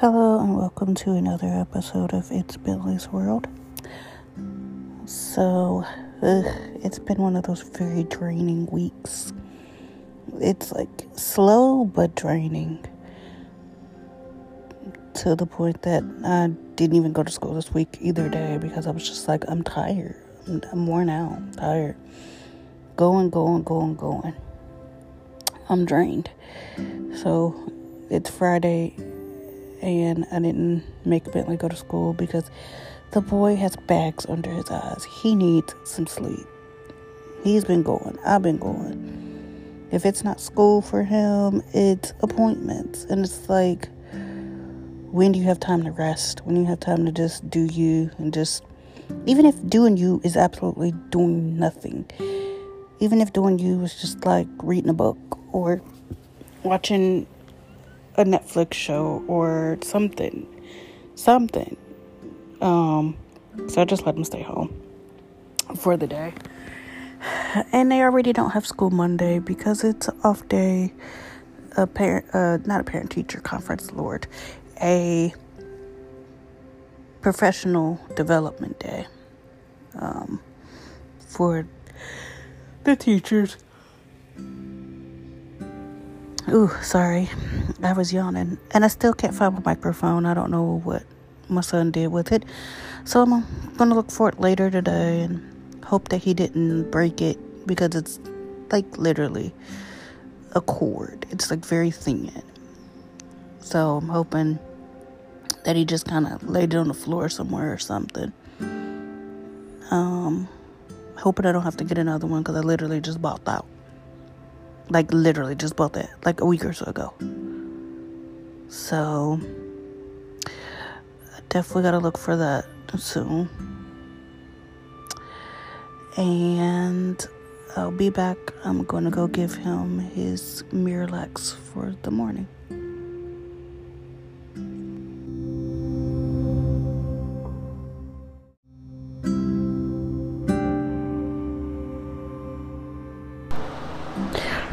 Hello and welcome to another episode of It's Bentley's World. So, it's been one of those very draining weeks. It's like slow but draining. To the point that I didn't even go to school this week either day because I was just like, I'm tired. I'm worn out. I'm tired. Going. I'm drained. So, it's Friday. And I didn't make Bentley go to school because the boy has bags under his eyes. He needs some sleep. He's been going. I've been going. If it's not school for him, it's appointments. And it's like, when do you have time to rest? When do you have time to just do you? And just, even if doing you is absolutely doing nothing. Even if doing you is just like reading a book or watching a Netflix show or something. So I just let them stay home for the day, and they already don't have school Monday because it's an off day, a professional development day for the teachers. Ooh, sorry, I was yawning, and I still can't find my microphone. I don't know what my son did with it, so I'm going to look for it later today and hope that he didn't break it, because it's, like, literally a cord. It's, like, very thin, so I'm hoping that he just kind of laid it on the floor somewhere or something. Hoping I don't have to get another one, because I literally just bought that. Like, literally just bought that, like, a week or so ago. So, I definitely gotta look for that soon. And I'll be back. I'm gonna go give him his Miralax for the morning.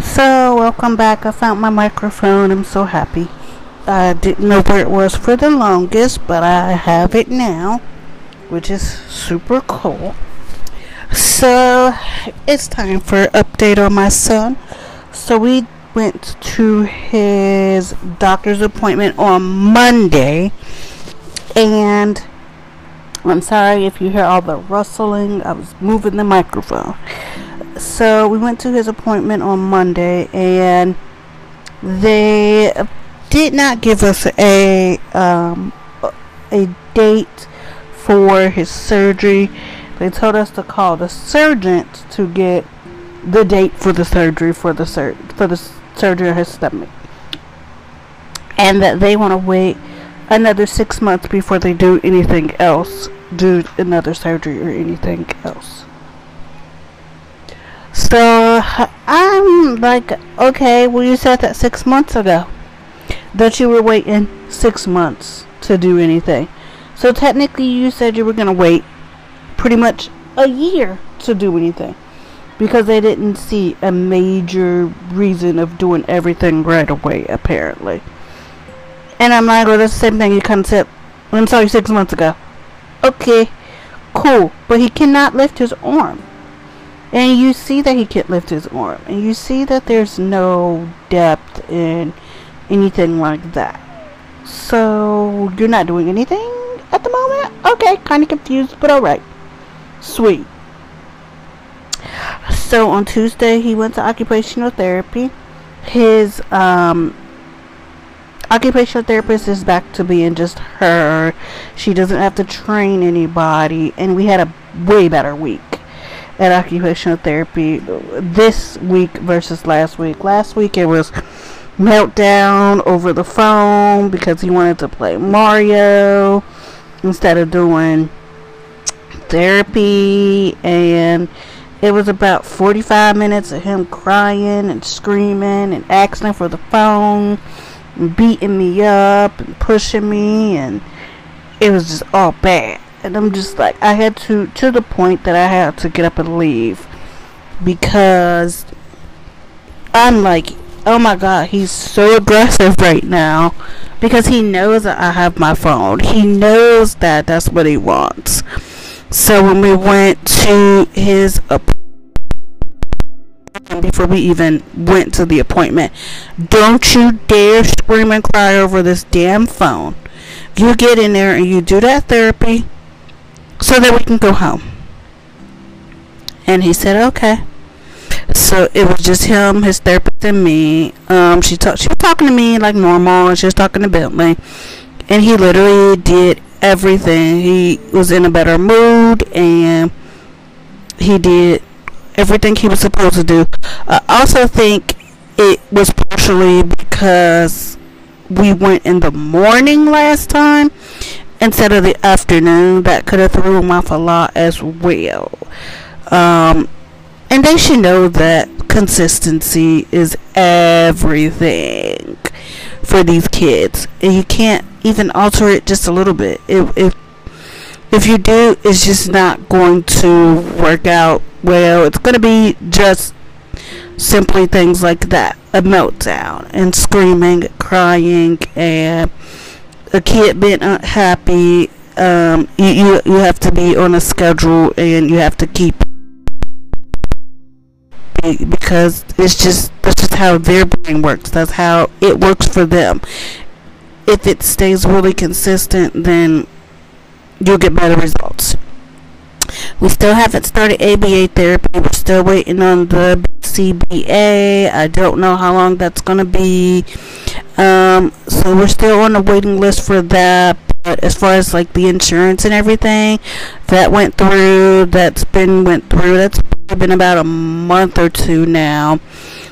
So, welcome back. I found my microphone. I'm so happy. I didn't know where it was for the longest, but I have it now, which is super cool. So, it's time for an update on my son. So, we went to his doctor's appointment on Monday, and I'm sorry if you hear all the rustling. I was moving the microphone. So we went to his appointment on Monday, and they did not give us a date for his surgery. They told us to call the surgeon to get the date for the surgery for the surgery of his stomach, and that they want to wait another 6 months before they do anything else, do another surgery or anything else. So, I'm like, okay, well, you said that 6 months ago, that you were waiting 6 months to do anything. So, technically, you said you were going to wait pretty much a year to do anything, because they didn't see a major reason of doing everything right away, apparently. And I'm like, well, that's the same thing you kind of said when I saw you 6 months ago. Okay, cool, but he cannot lift his arm. And you see that he can't lift his arm. And you see that there's no depth in anything like that. So, you're not doing anything at the moment? Okay, kind of confused, but alright. Sweet. So, on Tuesday, he went to occupational therapy. His occupational therapist is back to being just her. She doesn't have to train anybody. And we had a way better week at occupational therapy this week versus last week. Last week it was meltdown over the phone because he wanted to play Mario instead of doing therapy, and it was about 45 minutes of him crying and screaming and asking for the phone and beating me up and pushing me, and it was just all bad. And I'm just like, I had to the point that I had to get up and leave, because I'm like, oh my god, he's so aggressive right now. because he knows that I have my phone. He knows that that's what he wants. So when we went to his appointment, before we even went to the appointment, don't you dare scream and cry over this damn phone. You get in there and you do that therapy so that we can go home. And he said, okay. So it was just him, his therapist, and me. She was talking to me like normal, and she was talking to Bentley. And he literally did everything. He was in a better mood, and he did everything he was supposed to do. I also think it was partially because we went in the morning last time instead of the afternoon. That could have threw him off a lot as well. And they should know that consistency is everything for these kids, and you can't even alter it just a little bit. If you do, it's just not going to work out well. It's going to be just simply things like that, a meltdown and screaming, crying, and a kid being unhappy. You have to be on a schedule, and you have to keep, because that's just how their brain works. That's how it works for them. If it stays really consistent, then you'll get better results. We still haven't started ABA therapy. We're still waiting on the BCBA. I don't know how long that's going to be. So we're still on the waiting list for that. But as far as like the insurance and everything, that went through. That's been about a month or two now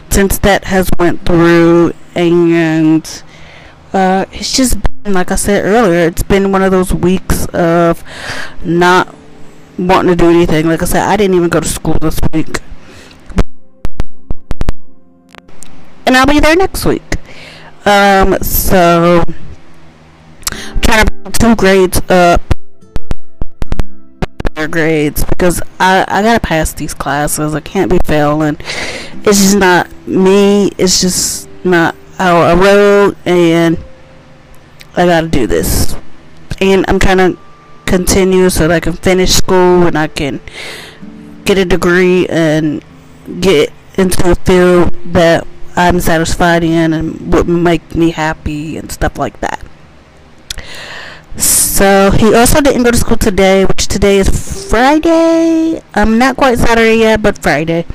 since that has went through, and it's just been, like I said earlier, it's been one of those weeks of not wanting to do anything. Like I said, I didn't even go to school this week, and I'll be there next week. So I'm trying to bring 2 grades up, grades, because I gotta pass these classes. I can't be failing. It's just not me. It's just not how I roll, and I gotta do this. And I'm trying to continue so that I can finish school and I can get a degree and get into a field that I'm satisfied in and would make me happy and stuff like that. So he also didn't go to school today, which today is Friday. Not quite Saturday yet, but Friday.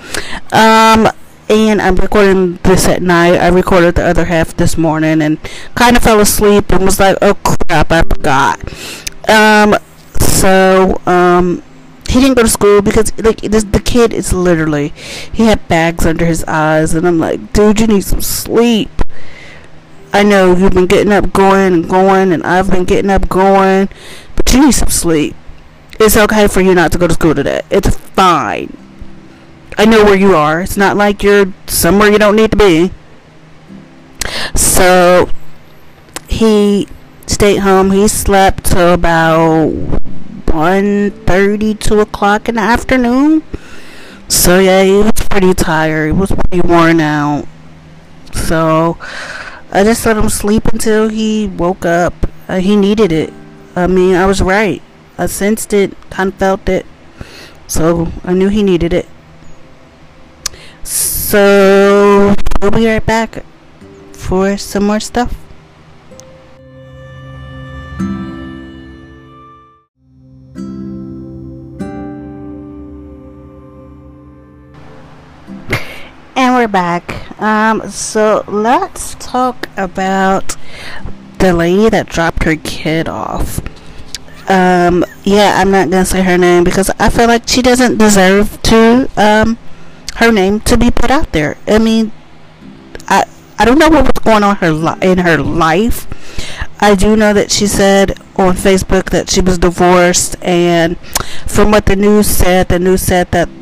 And I'm recording this at night. I recorded the other half this morning and kind of fell asleep and was like, oh crap, I forgot. He didn't go to school because like the kid is literally, he had bags under his eyes, and I'm like, dude, you need some sleep. I know you've been getting up, going, and going, and I've been getting up, going, but you need some sleep. It's okay for you not to go to school today. It's fine. I know where you are. It's not like you're somewhere you don't need to be. So he stayed home. He slept till about 1:30, 2 o'clock in the afternoon. So yeah, he was pretty tired. He was pretty worn out. So I just let him sleep until he woke up. He needed it. I mean, I was right. I sensed it, kind of felt it. So I knew he needed it. So we'll be right back for some more stuff. And we're back. So let's talk about the lady that dropped her kid off. I'm not gonna say her name because I feel like she doesn't deserve to her name to be put out there. I mean, I don't know what was going on in her life. I do know that she said on Facebook that she was divorced, and from what the news said that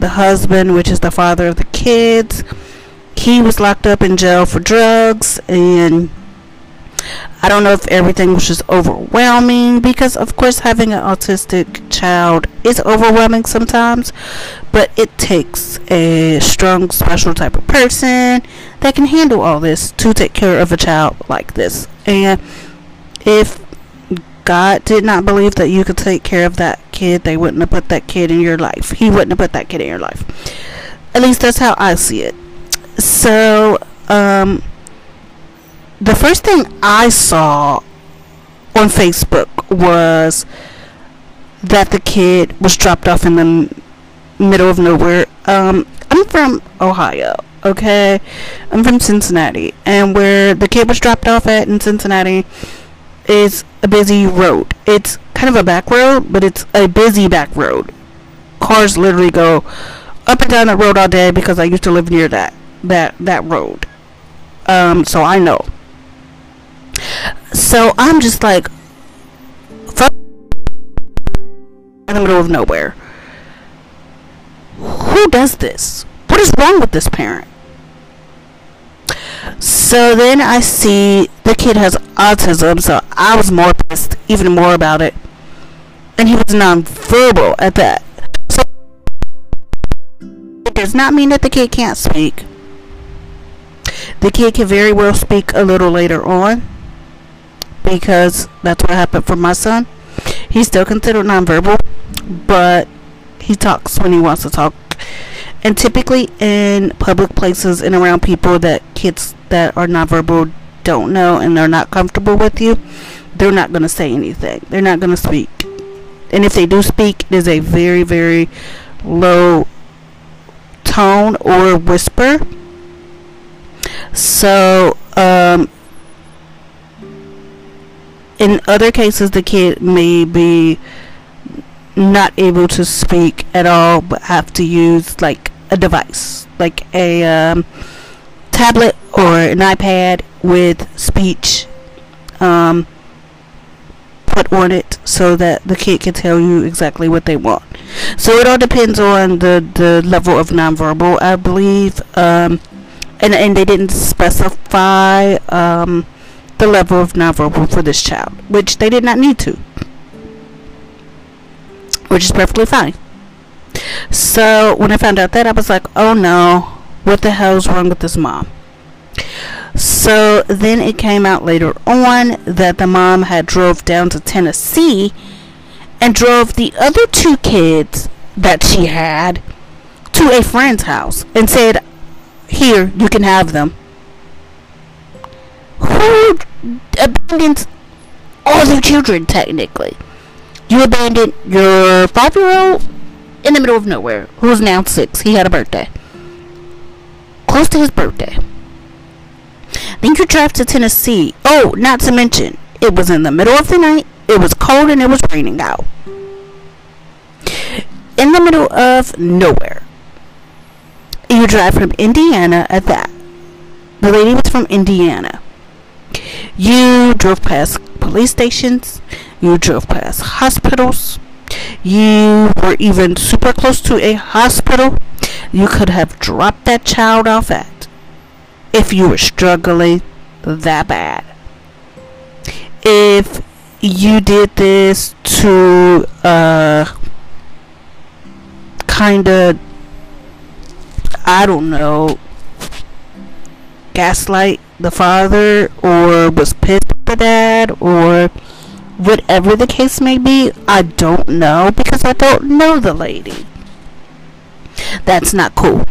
the husband, which is the father of the kids, he was locked up in jail for drugs. And I don't know if everything was just overwhelming, because of course having an autistic child is overwhelming sometimes, but it takes a strong, special type of person that can handle all this to take care of a child like this. And If God did not believe that you could take care of that kid, they wouldn't have put that kid in your life. He wouldn't have put that kid in your life. At least that's how I see it. So, the first thing I saw on Facebook was that the kid was dropped off in the middle of nowhere. I'm from Ohio, okay? I'm from Cincinnati, and where the kid was dropped off at in Cincinnati is a busy road. It's kind of a back road, but it's a busy back road. Cars literally go up and down that road all day because I used to live near that road. So I know. So I'm just like, fuck, in the middle of nowhere. Who does this? What is wrong with this parent? So then I see the kid has autism, so I was more pissed, even more about it. And he was nonverbal at that. So it does not mean that the kid can't speak. The kid can very well speak a little later on, because that's what happened for my son. He's still considered nonverbal, but he talks when he wants to talk. And typically in public places and around people that kids that are nonverbal don't know and they're not comfortable with you, they're not going to say anything. They're not going to speak. And if they do speak, it is a very, very low tone or whisper. So, in other cases, the kid may be not able to speak at all, but have to use like a device, like a tablet or an iPad with speech put on it, so that the kid can tell you exactly what they want. So it all depends on the level of nonverbal, I believe, and they didn't specify the level of nonverbal for this child, which they did not need to, which is perfectly fine. So when I found out that, I was like, oh no, what the hell is wrong with this mom? So then it came out later on that the mom had drove down to Tennessee and drove the other two kids that she had to a friend's house and said, here, you can have them. Who abandons all their children, technically? You abandoned your 5-year-old in the middle of nowhere, who's now 6. He had a birthday. Close to his birthday. Then you drive to Tennessee. Oh, not to mention, it was in the middle of the night, it was cold, and it was raining out. In the middle of nowhere. You drive from Indiana at that. The lady was from Indiana. You drove past police stations. You drove past hospitals. You were even super close to a hospital you could have dropped that child off at if you were struggling that bad. If you did this to kind of, I don't know, gaslight the father, or was pissed at the dad, or whatever the case may be, I don't know, because I don't know the lady. That's not cool.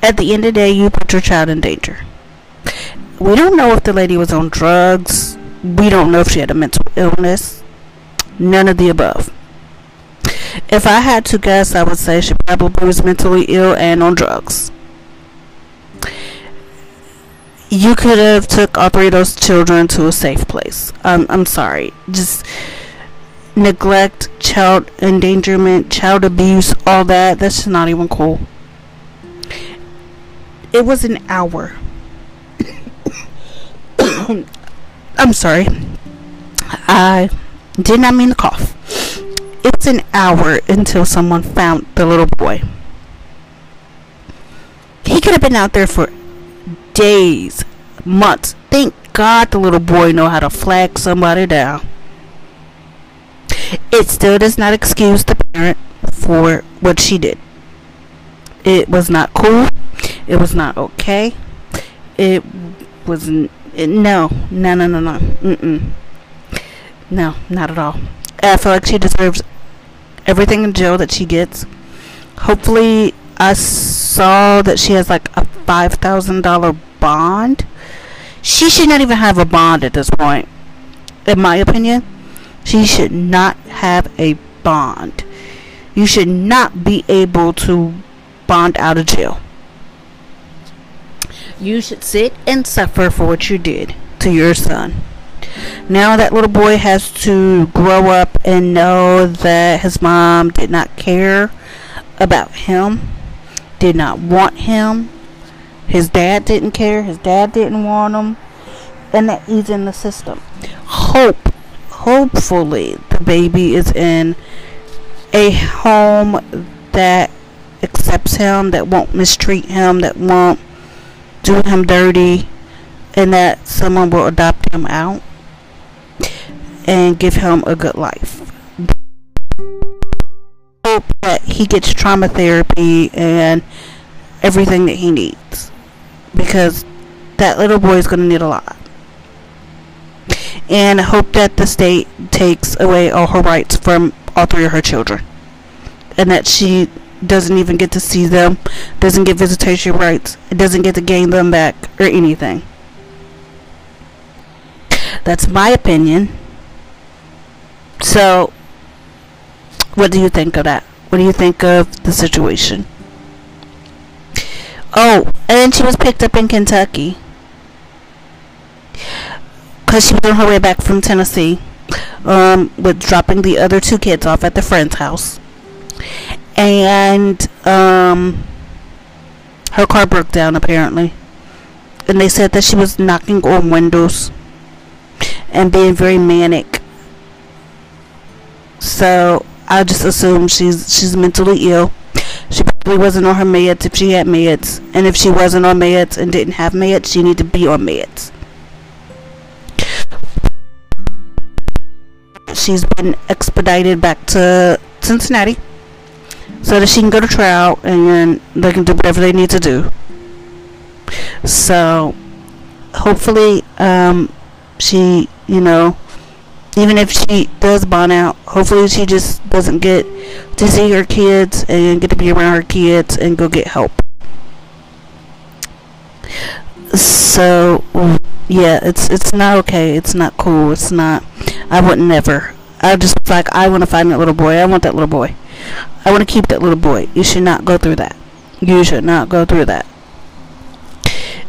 At the end of the day, you put your child in danger. We don't know if the lady was on drugs. We don't know if she had a mental illness. None of the above. If I had to guess, I would say she probably was mentally ill and on drugs. You could have took all three of those children to a safe place. I'm sorry. Just neglect, child endangerment, child abuse, all that. That's just not even cool. It was an hour. I'm sorry. I did not mean to cough. It was an hour until someone found the little boy. He could have been out there for days, months. Thank God the little boy know how to flag somebody down. It still does not excuse the parent for what she did. It was not cool. It was not okay. It wasn't No. No, not at all. I feel like she deserves everything in jail that she gets. Hopefully, I saw that she has like a $5,000 bond. She should not even have a bond at this point. In my opinion, she should not have a bond. You should not be able to bond out of jail. You should sit and suffer for what you did to your son. Now that little boy has to grow up and know that his mom did not care about him, did not want him. His dad didn't care. His dad didn't want him. And that he's in the system. Hopefully, the baby is in a home that accepts him, that won't mistreat him, that won't do him dirty, and that someone will adopt him out and give him a good life. Hope that he gets trauma therapy and everything that he needs, because that little boy is going to need a lot. And hope that the state takes away all her rights from all three of her children, and that she doesn't even get to see them, doesn't get visitation rights, doesn't get to gain them back or anything. That's my opinion. So, what do you think of that? What do you think of the situation? Oh, and then she was picked up in Kentucky because she was on her way back from Tennessee with dropping the other two kids off at their friend's house. And her car broke down, apparently. And they said that she was knocking on windows and being very manic. So I just assume she's mentally ill. She probably wasn't on her meds if she had meds. And if she wasn't on meds and didn't have meds, she needed to be on meds. She's been expedited back to Cincinnati so that she can go to trial and they can do whatever they need to do. So hopefully she, even if she does bond out, hopefully she just doesn't get to see her kids and get to be around her kids and go get help. So yeah, it's not okay. It's not cool. It's not. I would never. I just I want to find that little boy. I want that little boy. I want to keep that little boy. You should not go through that. You should not go through that.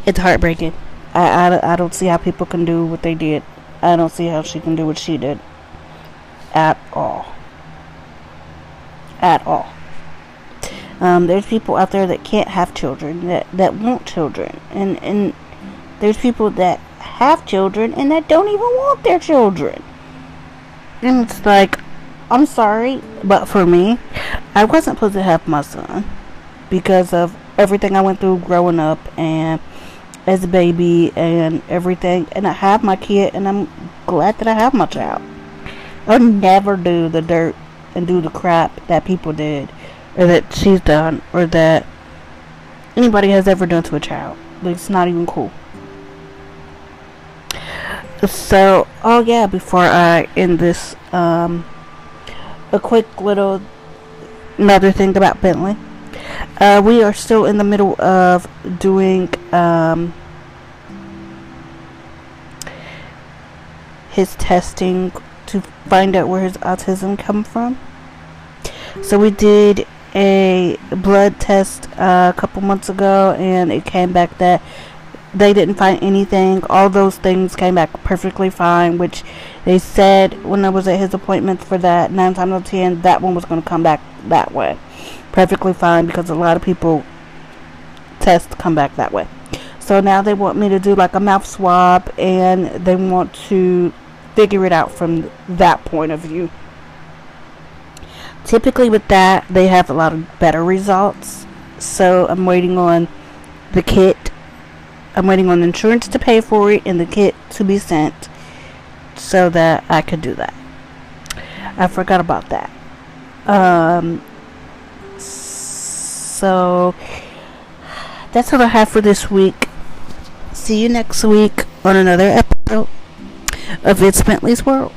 It's heartbreaking. I don't see how people can do what they did. I don't see how she can do what she did. At all. At all. There's people out there that can't have children, that want children. And there's people that have children and that don't even want their children. And it's like, I'm sorry, but for me, I wasn't supposed to have my son because of everything I went through growing up and as a baby and everything. And I have my kid and I'm glad that I have my child. I'll never do the dirt and do the crap that people did or that she's done or that anybody has ever done to a child. It's not even cool. So, oh yeah, before I end this, a quick little another thing about Bentley. We are still in the middle of doing his testing to find out where his autism come from. So we did a blood test a couple months ago and it came back that they didn't find anything. All those things came back perfectly fine, which they said when I was at his appointment for that, 9 times out of 10, that one was going to come back that way. Perfectly fine, because a lot of people test come back that way. So now they want me to do like a mouth swab, and they want to figure it out from that point of view. Typically with that, they have a lot of better results. So I'm waiting on the kit. I'm waiting on insurance to pay for it and the kit to be sent so that I could do that. I forgot about that. So that's what I have for this week. See you next week. on another episode of It's Bentley's World.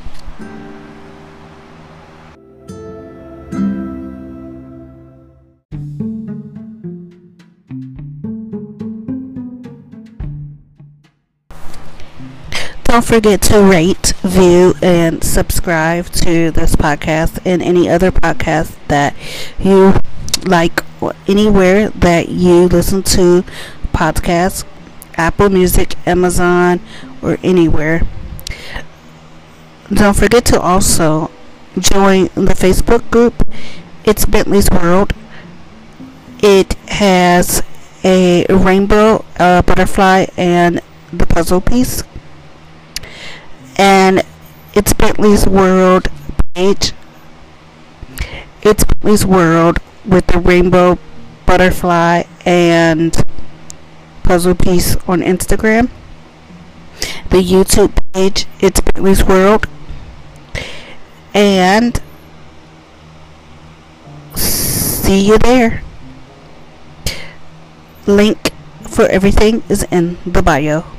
Don't forget to rate, view, and subscribe to this podcast and any other podcast that you like, anywhere that you listen to podcasts, Apple Music, Amazon, or anywhere. Don't forget to also join the Facebook group, It's Bentley's World. It has a rainbow, a butterfly, and the puzzle piece. And It's Bentley's World page. It's Bentley's World with the rainbow, butterfly, and puzzle piece on Instagram. The YouTube page, It's Bentley's World. And see you there. Link for everything is in the bio.